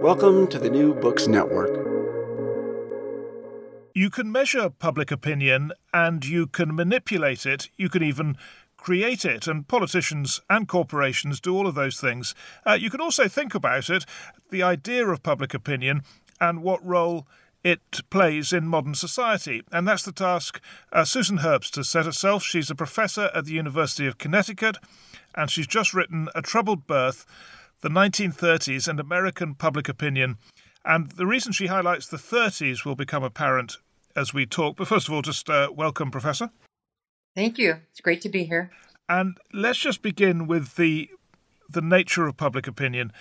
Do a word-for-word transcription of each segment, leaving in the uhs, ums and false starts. Welcome to the New Books Network. You can measure public opinion and you can manipulate it. You can even create it. And politicians and corporations do all of those things. Uh, you can also think about it, the idea of public opinion and what role it plays in modern society. And that's the task uh, Susan Herbst has set herself. She's a professor at the University of Connecticut, and she's just written A Troubled Birth, the nineteen thirties and American public opinion. And the reason she highlights the thirties will become apparent as we talk. But first of all, just uh, welcome, Professor. Thank you. It's great to be here. And let's just begin with the the nature of public opinion.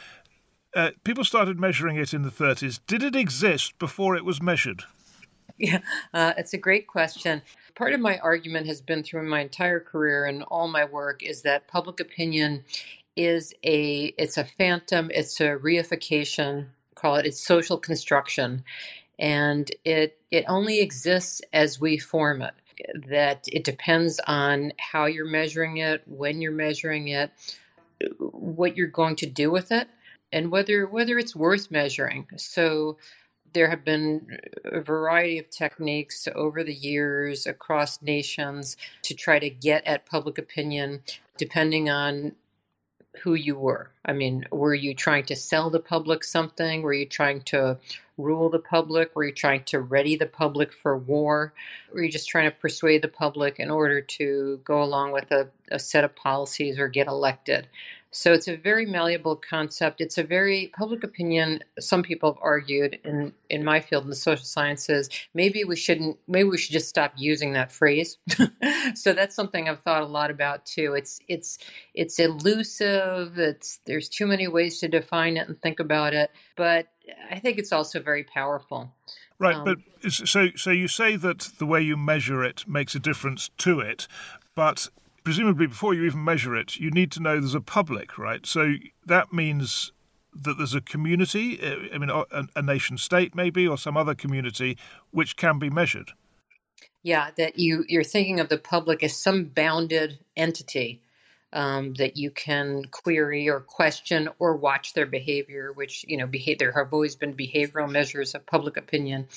Uh, people started measuring it in the thirties. Did it exist before it was measured? Yeah, uh, it's a great question. Part of my argument has been through my entire career and all my work is that public opinion is a, it's a phantom, it's a reification, call it, it's social construction. And it it only exists as we form it, that it depends on how you're measuring it, when you're measuring it, what you're going to do with it, and whether whether it's worth measuring. So there have been a variety of techniques over the years across nations to try to get at public opinion, depending on who you were. I mean, were you trying to sell the public something? Were you trying to rule the public? Were you trying to ready the public for war? Were you just trying to persuade the public in order to go along with a, a set of policies or get elected? So it's a very malleable concept. It's a very public opinion. Some people have argued in, in my field in the social sciences, maybe we shouldn't, maybe we should just stop using that phrase. So that's something I've thought a lot about too. It's, it's, it's elusive. It's, there's too many ways to define it and think about it, but I think it's also very powerful. Right. Um, but so, so you say that the way you measure it makes a difference to it, but presumably before you even measure it, you need to know there's a public, right? So that means that there's a community, I mean, a, a nation state maybe, or some other community, which can be measured. Yeah, that you, you're thinking of the public as some bounded entity um, that you can query or question or watch their behavior, which, you know, behave, there have always been behavioral measures of public opinion.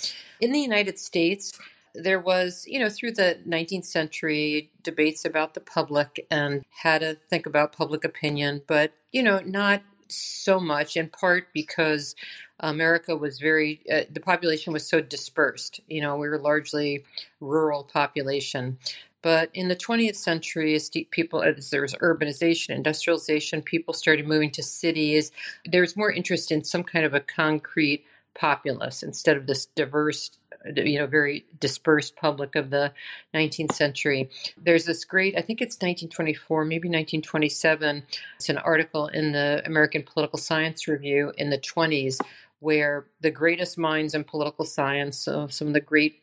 In the United States, there was, you know, through the nineteenth century, debates about the public and how to think about public opinion, but, you know, not so much, in part because America was very, uh, the population was so dispersed. You know, we were largely rural population. But in the twentieth century, as people, as there was urbanization, industrialization, people started moving to cities. There was more interest in some kind of a concrete populace instead of this diverse, you know, very dispersed public of the nineteenth century. There's this great, I think it's nineteen twenty-four, maybe nineteen twenty-seven. It's an article in the American Political Science Review in the twenties, where the greatest minds in political science, so some of the great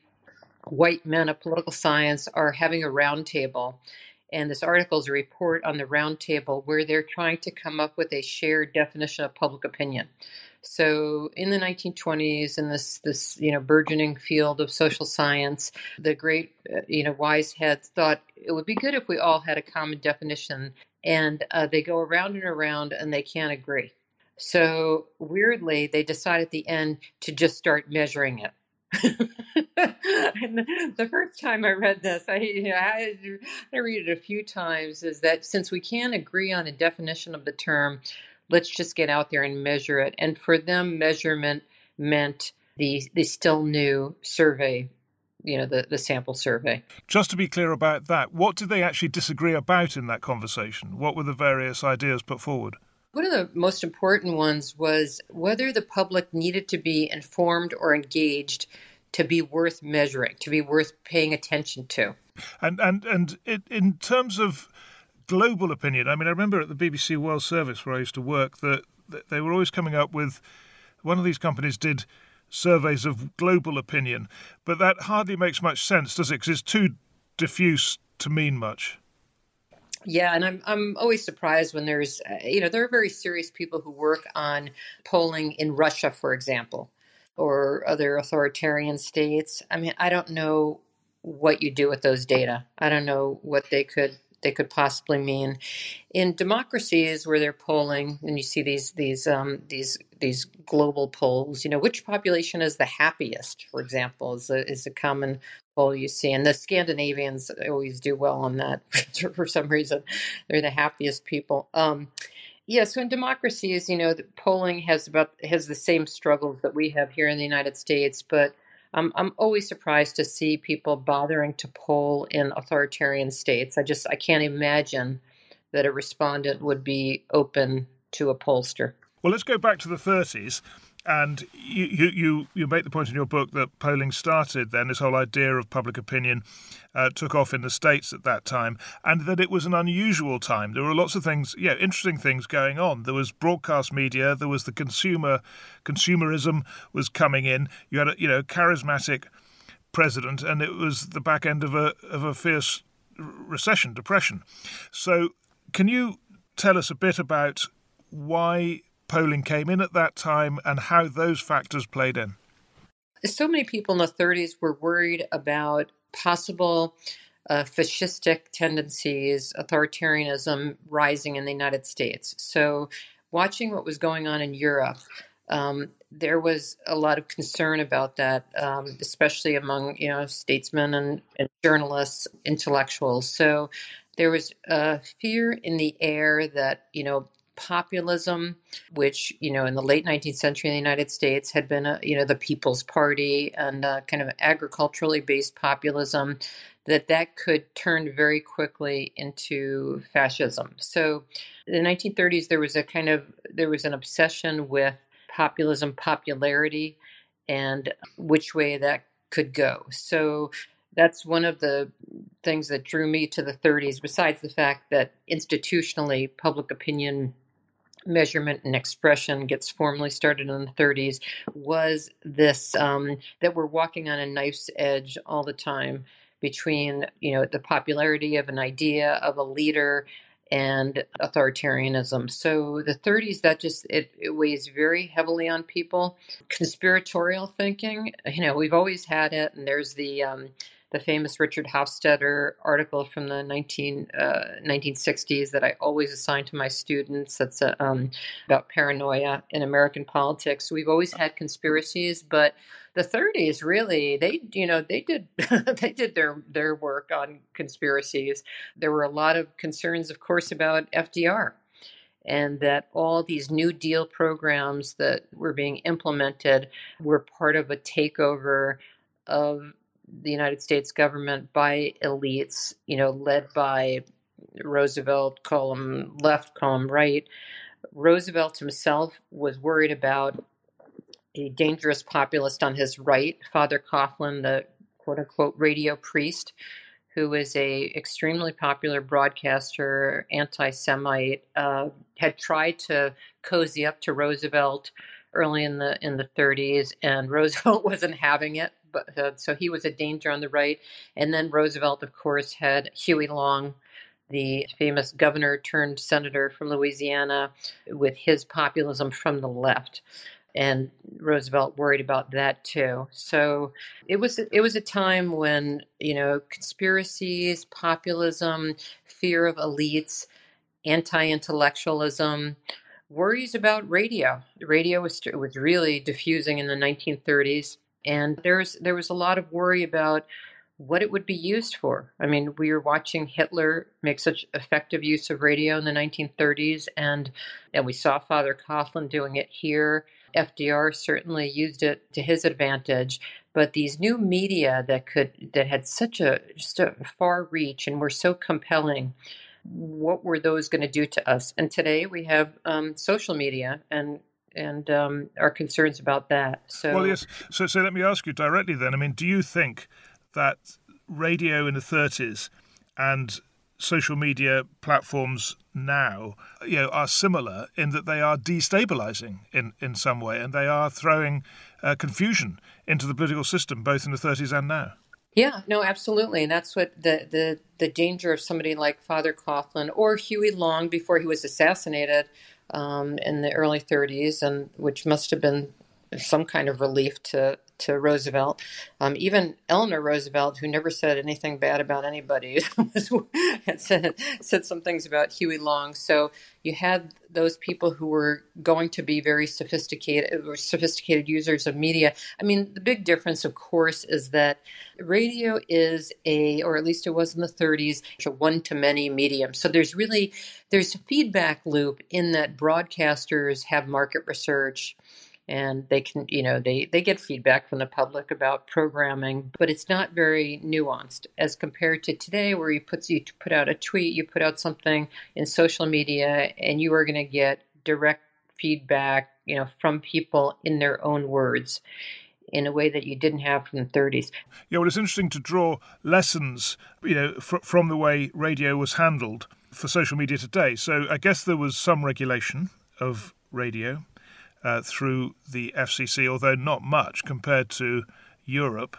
white men of political science, are having a roundtable. And this article is a report on the roundtable where they're trying to come up with a shared definition of public opinion. So in the nineteen twenties, in this, this you know, burgeoning field of social science, the great, uh, you know, wise heads thought it would be good if we all had a common definition. And uh, they go around and around and they can't agree. So weirdly, they decide at the end to just start measuring it. And the, the first time I read this, I, you know, I, I read it a few times, is that since we can't agree on a definition of the term, let's just get out there and measure it. And for them, measurement meant the the still new survey, you know, the, the sample survey. Just to be clear about that, what did they actually disagree about in that conversation? What were the various ideas put forward? One of the most important ones was whether the public needed to be informed or engaged to be worth measuring, to be worth paying attention to. And and, and it, in terms of global opinion, I mean, I remember at the B B C World Service where I used to work that they were always coming up with, one of these companies did surveys of global opinion, but that hardly makes much sense, does it? Because it's too diffuse to mean much. Yeah, and I'm I'm always surprised when there's, you know, there are very serious people who work on polling in Russia, for example, or other authoritarian states. I mean, I don't know what you do with those data. I don't know what they could they could possibly mean. In democracies where they're polling, and you see these these um, these these global polls, you know, which population is the happiest, for example, is a, is a common poll you see. And the Scandinavians always do well on that for some reason. They're the happiest people. Um, yeah, so in democracies, you know, the polling has about has the same struggles that we have here in the United States, but Um, I'm always surprised to see people bothering to poll in authoritarian states. I just, I can't imagine that a respondent would be open to a pollster. Well, let's go back to the thirties. And you, you, you, you make the point in your book that polling started then, this whole idea of public opinion uh, took off in the States at that time, and that it was an unusual time. There were lots of things, yeah, interesting things going on. There was broadcast media, there was the consumer, consumerism was coming in. You had a you know, charismatic president, and it was the back end of a, of a fierce recession, depression. So can you tell us a bit about why polling came in at that time and how those factors played in? So many people in the thirties were worried about possible uh, fascistic tendencies, authoritarianism rising in the United States. So watching what was going on in Europe, um, there was a lot of concern about that, um, especially among, you know, statesmen and, and journalists, intellectuals. So there was a fear in the air that, you know, populism, which, you know, in the late nineteenth century in the United States had been, a, you know, the People's Party and a kind of agriculturally based populism, that that could turn very quickly into fascism. So in the nineteen thirties, there was a kind of, there was an obsession with populism, popularity, and which way that could go. So that's one of the things that drew me to the thirties, besides the fact that institutionally public opinion measurement and expression gets formally started in the thirties, was this um, that we're walking on a knife's edge all the time between, you know, the popularity of an idea, of a leader, and authoritarianism. So the thirties, that just, it, it weighs very heavily on people. Conspiratorial thinking, you know, we've always had it. And there's the um, the famous Richard Hofstadter article from the nineteen sixties that I always assign to my students. That's a, um, about paranoia in American politics. We've always had conspiracies, but the thirties really, they, you know, they did they did their, their work on conspiracies. There were a lot of concerns, of course, about F D R, and that all these New Deal programs that were being implemented were part of a takeover of the United States government by elites, you know, led by Roosevelt, column left, column right. Roosevelt himself was worried about a dangerous populist on his right, Father Coughlin, the quote-unquote radio priest, who was a extremely popular broadcaster, anti-Semite, uh, had tried to cozy up to Roosevelt early in the in the thirties, and Roosevelt wasn't having it. But, uh, so he was a danger on the right. And then Roosevelt, of course, had Huey Long, the famous governor turned senator from Louisiana, with his populism from the left. And Roosevelt worried about that too. So it was it was a time when, you know, conspiracies, populism, fear of elites, anti-intellectualism, worries about radio. Radio was was really diffusing in the nineteen thirties, and there's there was a lot of worry about what it would be used for. I mean, we were watching Hitler make such effective use of radio in the nineteen thirties, and and we saw Father Coughlin doing it here. F D R certainly used it to his advantage, but these new media that could that had such a just a far reach and were so compelling, what were those going to do to us? And today we have um, social media and and um, our concerns about that. So, well, yes. So, so let me ask you directly then. I mean, do you think that radio in the thirties and social media platforms now, you know, are similar in that they are destabilizing in, in some way, and they are throwing uh, confusion into the political system, both in the thirties and now? Yeah, no, absolutely. And that's what the, the, the danger of somebody like Father Coughlin or Huey Long before he was assassinated um, in the early thirties, and which must have been some kind of relief to, to Roosevelt. Um, even Eleanor Roosevelt, who never said anything bad about anybody, had said, said some things about Huey Long. So you had those people who were going to be very sophisticated or sophisticated users of media. I mean, the big difference, of course, is that radio is a, or at least it was in the thirties, a one-to-many medium. So there's really, there's a feedback loop in that broadcasters have market research, and they can, you know, they, they get feedback from the public about programming, but it's not very nuanced as compared to today, where you put you put out a tweet, you put out something in social media, and you are going to get direct feedback, you know, from people in their own words, in a way that you didn't have from the thirties. Yeah, well, it's interesting to draw lessons, you know, fr- from the way radio was handled for social media today. So I guess there was some regulation of radio. Uh, through the F C C, although not much compared to Europe.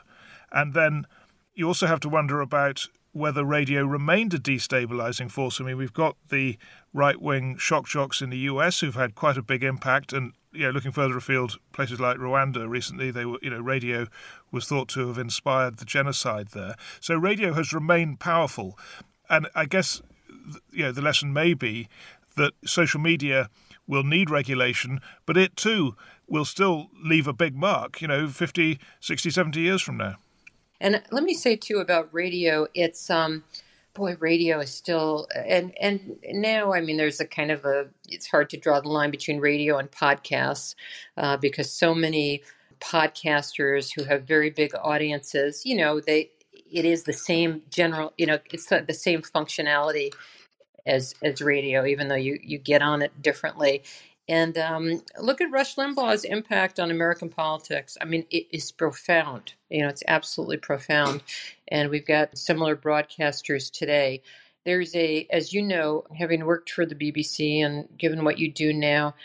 And then you also have to wonder about whether radio remained a destabilising force. I mean, we've got the right-wing shock jocks in the U S who've had quite a big impact. And, you know, looking further afield, places like Rwanda recently, they were, you know, radio was thought to have inspired the genocide there. So radio has remained powerful. And I guess, you know, the lesson may be that social media will need regulation, but it too will still leave a big mark, you know, fifty, sixty, seventy years from now. And let me say too about radio, it's, um, boy, radio is still, and, and now, I mean, there's a kind of a, it's hard to draw the line between radio and podcasts uh, because so many podcasters who have very big audiences, you know, they, it is the same general, you know, it's the, the same functionality as as radio, even though you, you get on it differently. And um, look at Rush Limbaugh's impact on American politics. I mean, it is profound. You know, it's absolutely profound. And we've got similar broadcasters today. There's a, as you know, having worked for the B B C and given what you do now,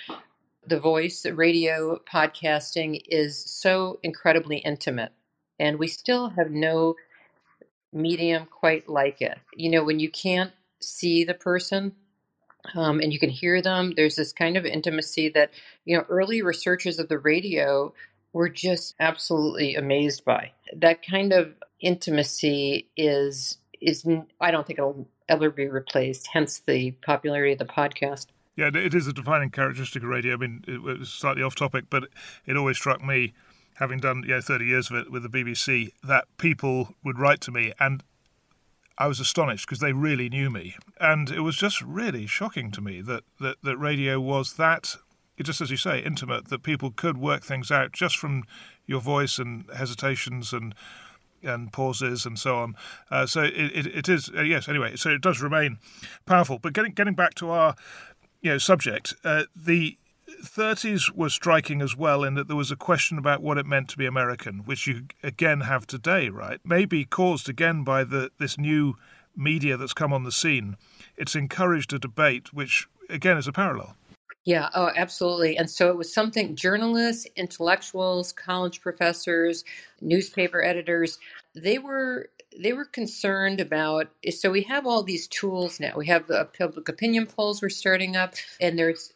the voice, the radio, podcasting is so incredibly intimate. And we still have no medium quite like it. You know, when you can't see the person um, and you can hear them, there's this kind of intimacy that, you know, early researchers of the radio were just absolutely amazed by. That kind of intimacy is, is I don't think it'll ever be replaced, hence the popularity of the podcast. Yeah, it is a defining characteristic of radio. I mean, it was slightly off topic, but it always struck me, having done, you know, thirty years of it with the B B C, that people would write to me and I was astonished because they really knew me. And it was just really shocking to me that, that, that radio was that, just as you say, intimate, that people could work things out just from your voice and hesitations and and pauses and so on. Uh, so it, it, it is, uh, yes, anyway, so it does remain powerful. But getting getting back to our, you know, subject, uh, the thirties were striking as well in that there was a question about what it meant to be American, which you again have today, right? Maybe caused again by the this new media that's come on the scene. It's encouraged a debate, which again is a parallel. Yeah, oh, absolutely. And so it was something journalists, intellectuals, college professors, newspaper editors, they were they were concerned about. So we have all these tools now. We have the public opinion polls we're starting up, and there's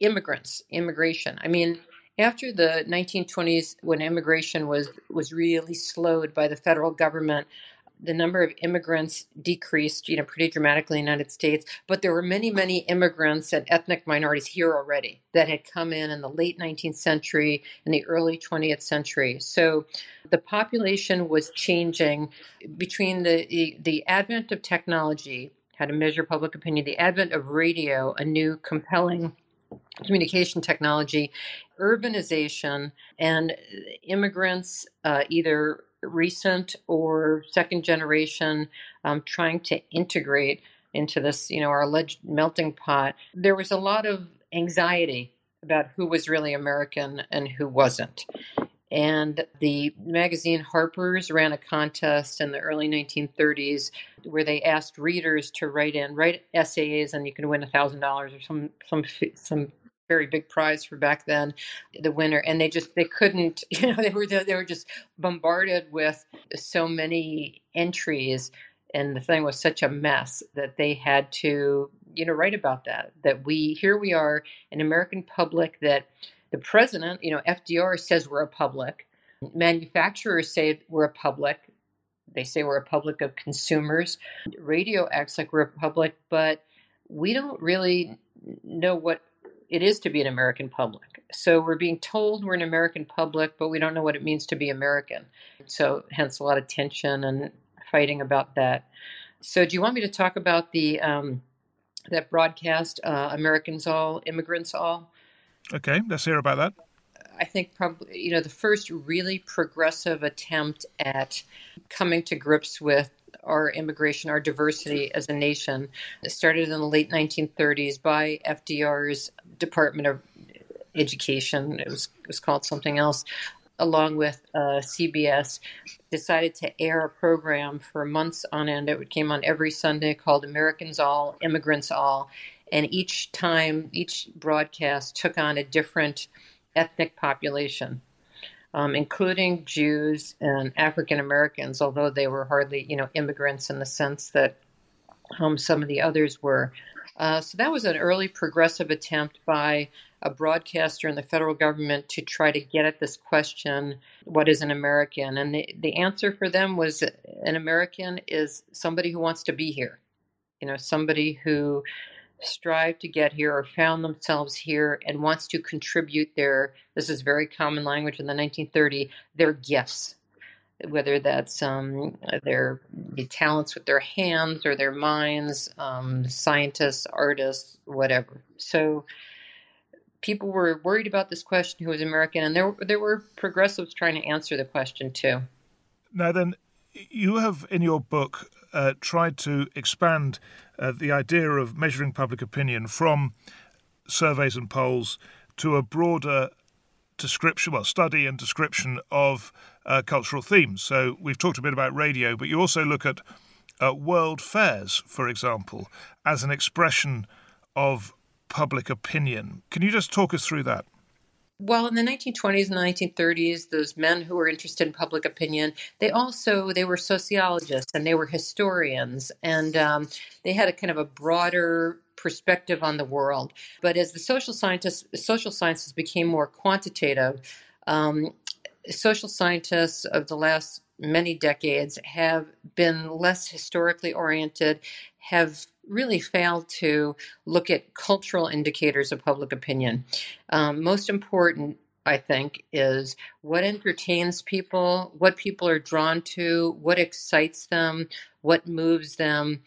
immigrants, immigration. I mean, after the nineteen twenties, when immigration was, was really slowed by the federal government, the number of immigrants decreased, you know, pretty dramatically in the United States. But there were many, many immigrants and ethnic minorities here already that had come in in the late nineteenth century and the early twentieth century. So the population was changing between the the, the advent of technology, how to measure public opinion, the advent of radio, a new compelling communication technology, urbanization, and immigrants, uh, either recent or second generation, um, trying to integrate into this, you know, our alleged melting pot. There was a lot of anxiety about who was really American and who wasn't. And the magazine Harper's ran a contest in the early nineteen thirties where they asked readers to write in, write essays, and you can win one thousand dollars or some some some very big prize for back then, the winner. And they just, they couldn't, you know, they were they were just bombarded with so many entries, and the thing was such a mess that they had to, you know, write about that, that we, here we are, an American public that The president, you know, F D R says we're a public. Manufacturers say we're a public. They say we're a public of consumers. Radio acts like we're a public, but we don't really know what it is to be an American public. So we're being told we're an American public, but we don't know what it means to be American. So hence a lot of tension and fighting about that. So do you want me to talk about the um, that broadcast, uh, Americans All, Immigrants All? Okay, let's hear about that. I think probably, you know, the first really progressive attempt at coming to grips with our immigration, our diversity as a nation, it started in the late nineteen thirties by F D R's Department of Education. It was, it was called something else, along with uh, C B S, decided to air a program for months on end. It came on every Sunday called Americans All, Immigrants All. And each time, each broadcast took on a different ethnic population, um, including Jews and African Americans, although they were hardly, you know, immigrants in the sense that um, some of the others were. Uh, so that was an early progressive attempt by a broadcaster in the federal government to try to get at this question, what is an American? And the, the answer for them was an American is somebody who wants to be here, you know, somebody who strive to get here or found themselves here and wants to contribute their, this is very common language in the nineteen thirties, their gifts, whether that's um, their the talents with their hands or their minds, um, scientists, artists, whatever. So people were worried about this question, who was American, and there there were progressives trying to answer the question too. Now then, you have in your book uh, tried to expand uh, the idea of measuring public opinion from surveys and polls to a broader description, well, study and description of uh, cultural themes. So we've talked a bit about radio, but you also look at uh, world fairs, for example, as an expression of public opinion. Can you just talk us through that? Well, in the nineteen twenties and nineteen thirties, those men who were interested in public opinion, they also, they were sociologists and they were historians, and um, they had a kind of a broader perspective on the world. But as the social scientists, social sciences became more quantitative, um, social scientists of the last many decades have been less historically oriented, have really failed to look at cultural indicators of public opinion. Um, most important, I think, is what entertains people, what people are drawn to, what excites them, what moves them.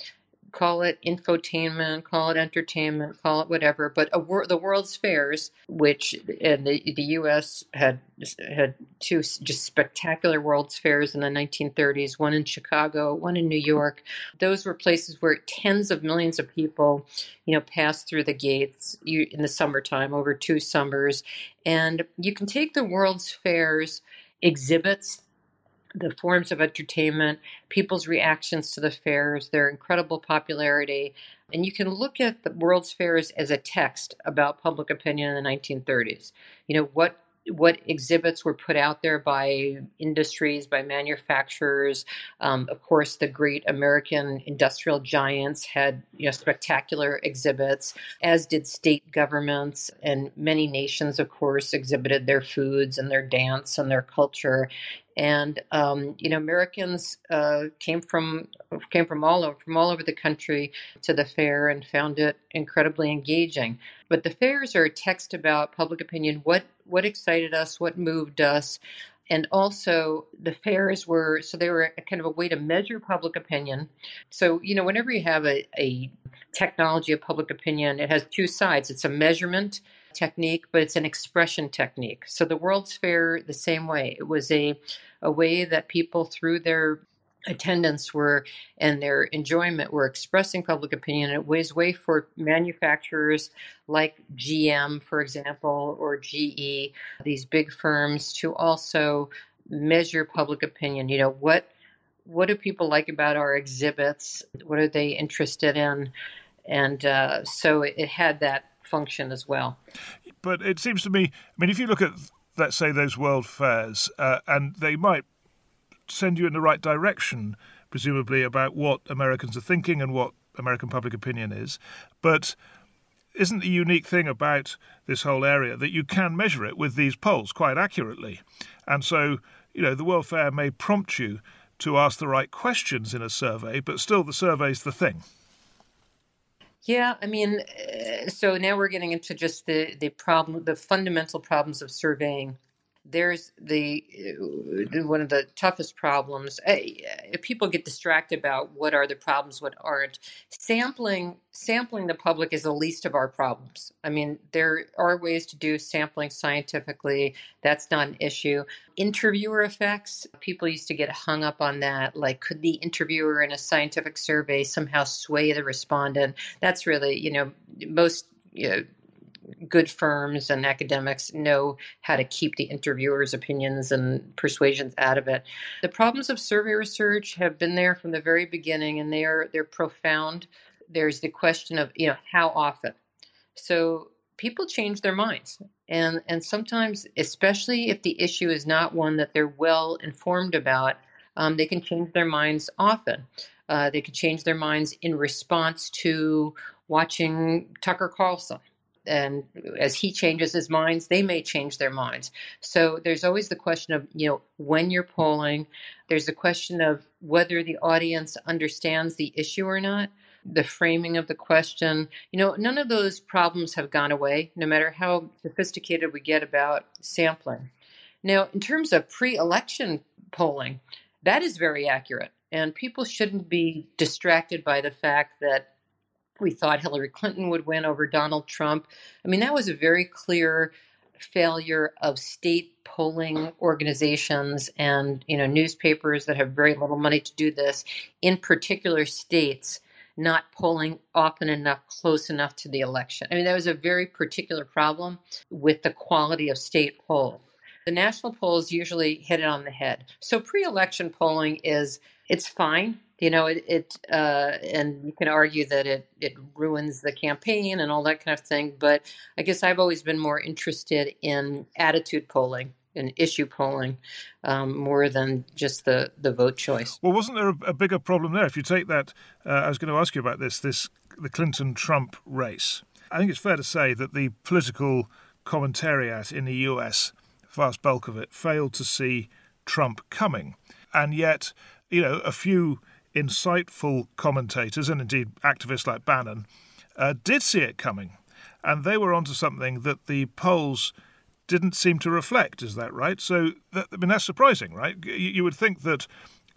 Call it infotainment, call it entertainment, call it whatever. But a wor- the World's Fairs, which in the, the U S had had two just spectacular World's Fairs in the nineteen thirties, one in Chicago, one in New York. Those were places where tens of millions of people, you know, passed through the gates in the summertime over two summers. And you can take the World's Fairs exhibits, the forms of entertainment, people's reactions to the fairs, their incredible popularity. And you can look at the World's Fairs as a text about public opinion in the nineteen thirties. You know, what what exhibits were put out there by industries, by manufacturers. Um, of course, the great American industrial giants had, you know, spectacular exhibits, as did state governments, and many nations, of course, exhibited their foods and their dance and their culture. And, um, you know, Americans uh, came from came from all over, from all over the country to the fair and found it incredibly engaging. But the fairs are a text about public opinion, what what excited us, what moved us. And also the fairs were, so they were a, kind of a way to measure public opinion. So, you know, whenever you have a, a technology of public opinion, it has two sides. It's a measurement technique, but it's an expression technique. So the World's Fair, the same way, it was a, a way that people through their attendance were and their enjoyment were expressing public opinion. It was a way for manufacturers like G M, for example, or G E, these big firms, to also measure public opinion. You know, what what do people like about our exhibits? What are they interested in? And uh, so it, it had that function as well. But it seems to me, I mean, if you look at, let's say, those world fairs, uh, and they might send you in the right direction, presumably, about what Americans are thinking and what American public opinion is. But isn't the unique thing about this whole area that you can measure it with these polls quite accurately. And so, you know, the World Fair may prompt you to ask the right questions in a survey, but still the survey's the thing. Yeah, I mean, uh, so now we're getting into just the, the problem, the fundamental problems of surveying. There's the uh, one of the toughest problems. Uh, people get distracted about what are the problems, what aren't. Sampling, sampling the public is the least of our problems. I mean, there are ways to do sampling scientifically. That's not an issue. Interviewer effects, people used to get hung up on that. Like, could the interviewer in a scientific survey somehow sway the respondent? That's really, you know, most, you know, good firms and academics know how to keep the interviewers' opinions and persuasions out of it. The problems of survey research have been there from the very beginning, and they are, they're profound. There's the question of, you know, how often. So people change their minds. And, and sometimes, especially if the issue is not one that they're well informed about, um, they can change their minds often. Uh, they can change their minds in response to watching Tucker Carlson. And as he changes his minds, they may change their minds. So there's always the question of, you know, when you're polling, there's the question of whether the audience understands the issue or not, the framing of the question. You know, none of those problems have gone away, no matter how sophisticated we get about sampling. Now, in terms of pre-election polling, that is very accurate. And people shouldn't be distracted by the fact that we thought Hillary Clinton would win over Donald Trump. I mean, that was a very clear failure of state polling organizations and, you know, newspapers that have very little money to do this, in particular states, not polling often enough, close enough to the election. I mean, that was a very particular problem with the quality of state polls. The national polls usually hit it on the head. So pre-election polling is, it's fine. You know, it, it uh, and you can argue that it, it ruins the campaign and all that kind of thing. But I guess I've always been more interested in attitude polling and issue polling um, more than just the, the vote choice. Well, wasn't there a, a bigger problem there? If you take that, uh, I was going to ask you about this, this the Clinton-Trump race. I think it's fair to say that the political commentariat in the U S, vast bulk of it, failed to see Trump coming. And yet, you know, a few insightful commentators and indeed activists like Bannon uh, did see it coming, and they were onto something that the polls didn't seem to reflect. Is that right? So that, I mean, that's surprising, right? You, you would think that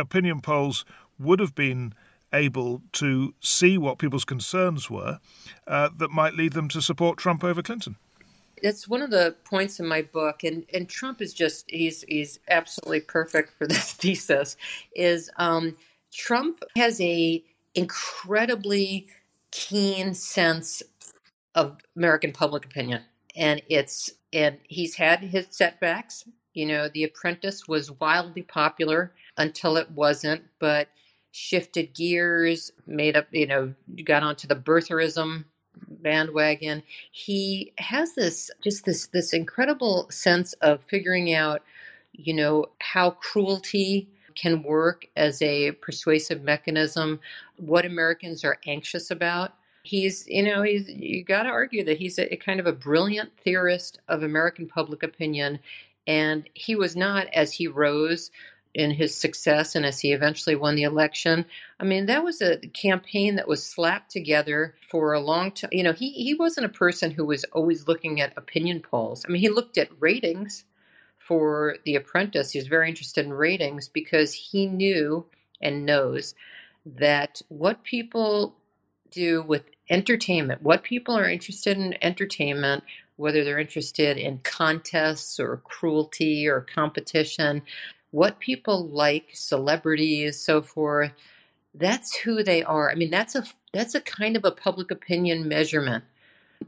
opinion polls would have been able to see what people's concerns were uh, that might lead them to support Trump over Clinton. It's one of the points in my book, and, and Trump is just, he's he's absolutely perfect for this thesis, is um, Trump has a incredibly keen sense of American public opinion. And it's, and he's had his setbacks. You know, The Apprentice was wildly popular until it wasn't, but shifted gears, made up, you know, got onto the birtherism bandwagon. He has this, just this, this incredible sense of figuring out, you know, how cruelty can work as a persuasive mechanism, what Americans are anxious about. He's, you know, he's, you got to argue that he's a, a kind of a brilliant theorist of American public opinion. And he was not, as he rose in his success and as he eventually won the election. I mean, that was a campaign that was slapped together for a long time. You know, he, he wasn't a person who was always looking at opinion polls. I mean, he looked at ratings for The Apprentice. He was very interested in ratings because he knew and knows that what people do with entertainment, what people are interested in entertainment, whether they're interested in contests or cruelty or competition, what people like, celebrities, so forth, that's who they are. I mean, that's a that's a kind of a public opinion measurement,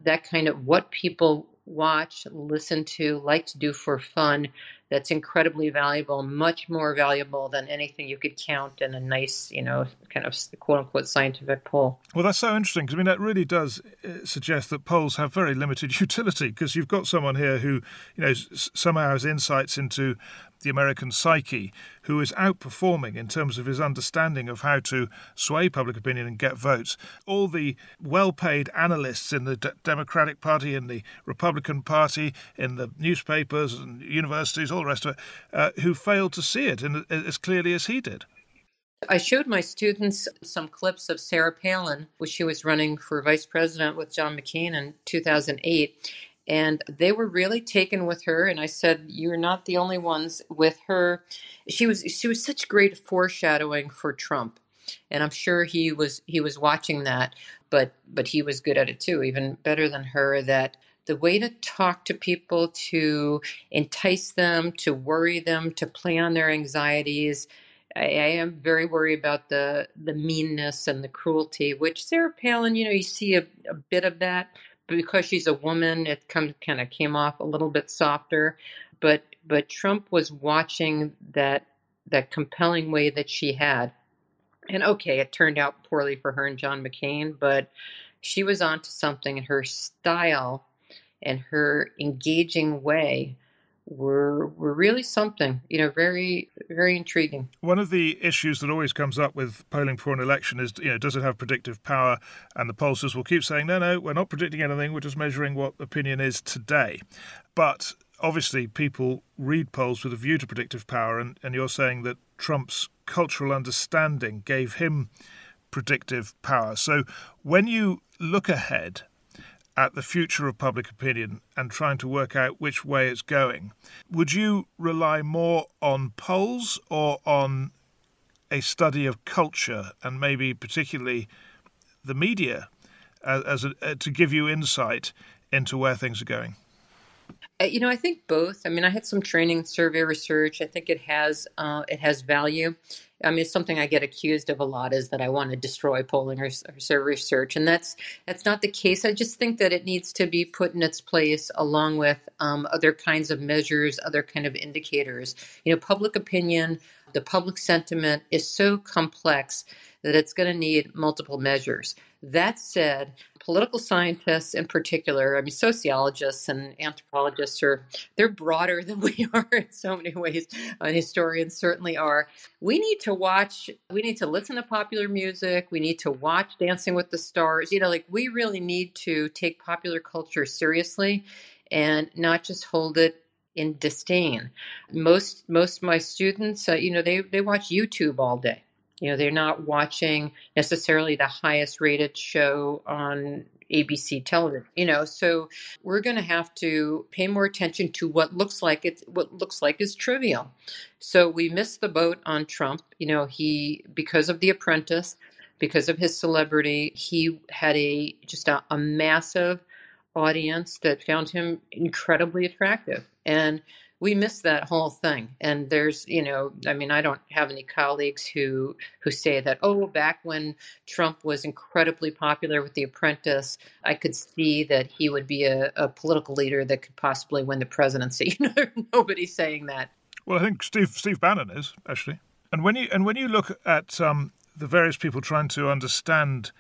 that kind of what people watch, listen to, like to do for fun. that's incredibly valuable, much more valuable than anything you could count in a nice, you know, kind of quote-unquote scientific poll. Well, that's so interesting, because I mean, that really does suggest that polls have very limited utility, because you've got someone here who, you know, somehow has insights into the American psyche, who is outperforming in terms of his understanding of how to sway public opinion and get votes. All the well-paid analysts in the D- Democratic Party, in the Republican Party, in the newspapers and universities, all the rest of it, uh, who failed to see it in, as clearly as he did. I showed my students some clips of Sarah Palin, when she was running for vice president with John McCain in two thousand eight. And they were really taken with her. And I said, you're not the only ones with her. She was she was such great foreshadowing for Trump. And I'm sure he was he was watching that. But but he was good at it, too, even better than her, that the way to talk to people, to entice them, to worry them, to play on their anxieties. I, I am very worried about the, the meanness and the cruelty, which Sarah Palin, you know, you see a, a bit of that. Because she's a woman, it come, kind of came off a little bit softer. But but Trump was watching that that compelling way that she had. And okay, it turned out poorly for her and John McCain, but she was onto something, and her style and her engaging way were were really something, you know, very, very intriguing. One of the issues that always comes up with polling for an election is, you know, does it have predictive power? And the pollsters will keep saying, no, no, we're not predicting anything. We're just measuring what opinion is today. But obviously people read polls with a view to predictive power. And, and you're saying that Trump's cultural understanding gave him predictive power. So when you look ahead at the future of public opinion and trying to work out which way it's going, would you rely more on polls or on a study of culture and maybe particularly the media uh, as a, uh, to give you insight into where things are going? You know, I think both. I mean, I had some training in survey research. I think it has uh, it has value. I mean, it's something I get accused of a lot, is that I want to destroy polling or, or survey research. And that's that's not the case. I just think that it needs to be put in its place along with um, other kinds of measures, other kind of indicators. You know, public opinion, the public sentiment is so complex that it's going to need multiple measures. That said, political scientists in particular, I mean, sociologists and anthropologists are, they're broader than we are in so many ways, and historians certainly are. We need to watch, we need to listen to popular music, we need to watch Dancing with the Stars, you know, like we really need to take popular culture seriously and not just hold it in disdain. Most, most of my students, uh, you know, they, they watch YouTube all day. You know, they're not watching necessarily the highest rated show on A B C television, you know, so we're going to have to pay more attention to what looks like it's what looks like is trivial. So we missed the boat on Trump. You know, he, because of The Apprentice, because of his celebrity, he had a just a, a massive audience that found him incredibly attractive. And we miss that whole thing. And there's, you know, I mean, I don't have any colleagues who who say that, oh, back when Trump was incredibly popular with The Apprentice, I could see that he would be a, a political leader that could possibly win the presidency. You know, nobody's saying that. Well, I think Steve Steve Bannon is, actually. And when you and when you look at um, the various people trying to understand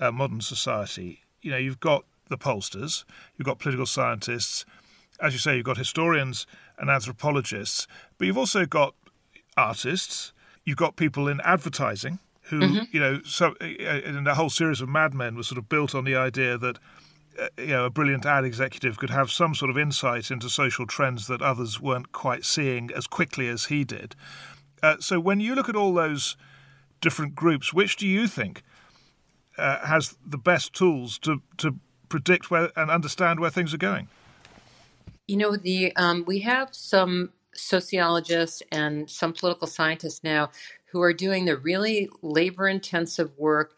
uh, modern society, you know, you've got the pollsters, you've got political scientists, as you say, you've got historians and anthropologists, but you've also got artists, you've got people in advertising who, mm-hmm. you know, so in a whole series of Mad Men was sort of built on the idea that, uh, you know, a brilliant ad executive could have some sort of insight into social trends that others weren't quite seeing as quickly as he did. Uh, so when you look at all those different groups, which do you think uh, has the best tools to, to predict where and understand where things are going? You know, the um, we have some sociologists and some political scientists now who are doing the really labor-intensive work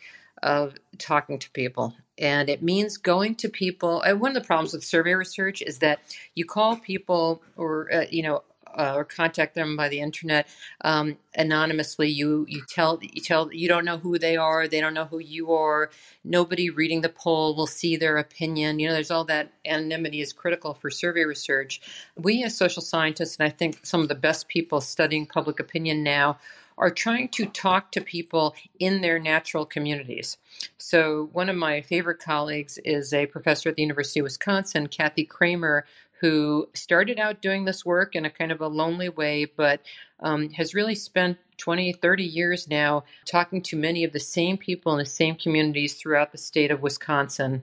of talking to people. And it means going to people. And one of the problems with survey research is that you call people or, uh, you know, uh, or contact them by the internet um, anonymously. You you tell you tell you don't know who they are. They don't know who you are. Nobody reading the poll will see their opinion. You know, there's all that. Anonymity is critical for survey research. We as social scientists, and I think some of the best people studying public opinion now, are trying to talk to people in their natural communities. So one of my favorite colleagues is a professor at the University of Wisconsin, Kathy Kramer, who started out doing this work in a kind of a lonely way, but um, has really spent twenty, thirty years now talking to many of the same people in the same communities throughout the state of Wisconsin,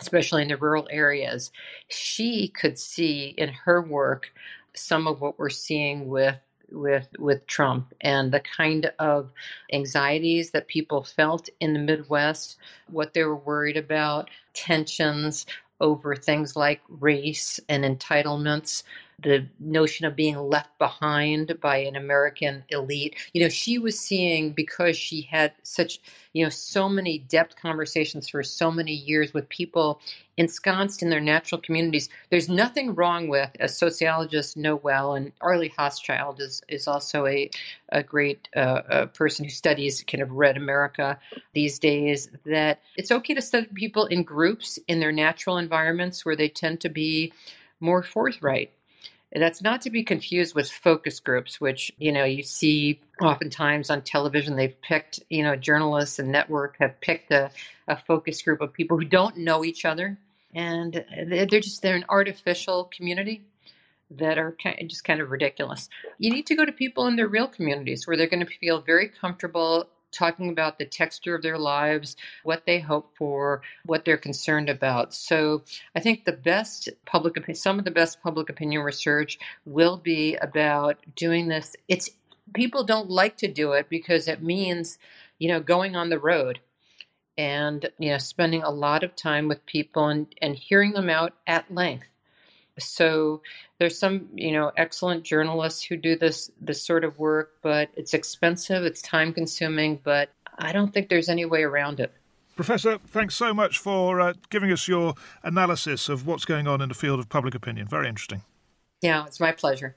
especially in the rural areas. She could see in her work some of what we're seeing with with with Trump and the kind of anxieties that people felt in the Midwest, what they were worried about, tensions over things like race and entitlements, the notion of being left behind by an American elite. You know, she was seeing, because she had such, you know, so many depth conversations for so many years with people ensconced in their natural communities. There's nothing wrong with, as sociologists know well, and Arlie Hochschild is, is also a, a great uh, a person who studies kind of red America these days, that it's okay to study people in groups in their natural environments where they tend to be more forthright. That's not to be confused with focus groups, which, you know, you see oftentimes on television. They've picked, you know, journalists and network have picked a, a focus group of people who don't know each other. And they're just, they're an artificial community that are kind of, just kind of ridiculous. You need to go to people in their real communities where they're going to feel very comfortable talking about the texture of their lives, what they hope for, what they're concerned about. So I think the best public, some of the best public opinion research will be about doing this. It's, people don't like to do it because it means, you know, going on the road and, you know, spending a lot of time with people and, and hearing them out at length. So there's some, you know, excellent journalists who do this this sort of work, but it's expensive, it's time consuming, but I don't think there's any way around it. Professor, thanks so much for uh, giving us your analysis of what's going on in the field of public opinion. Very interesting. Yeah, it's my pleasure.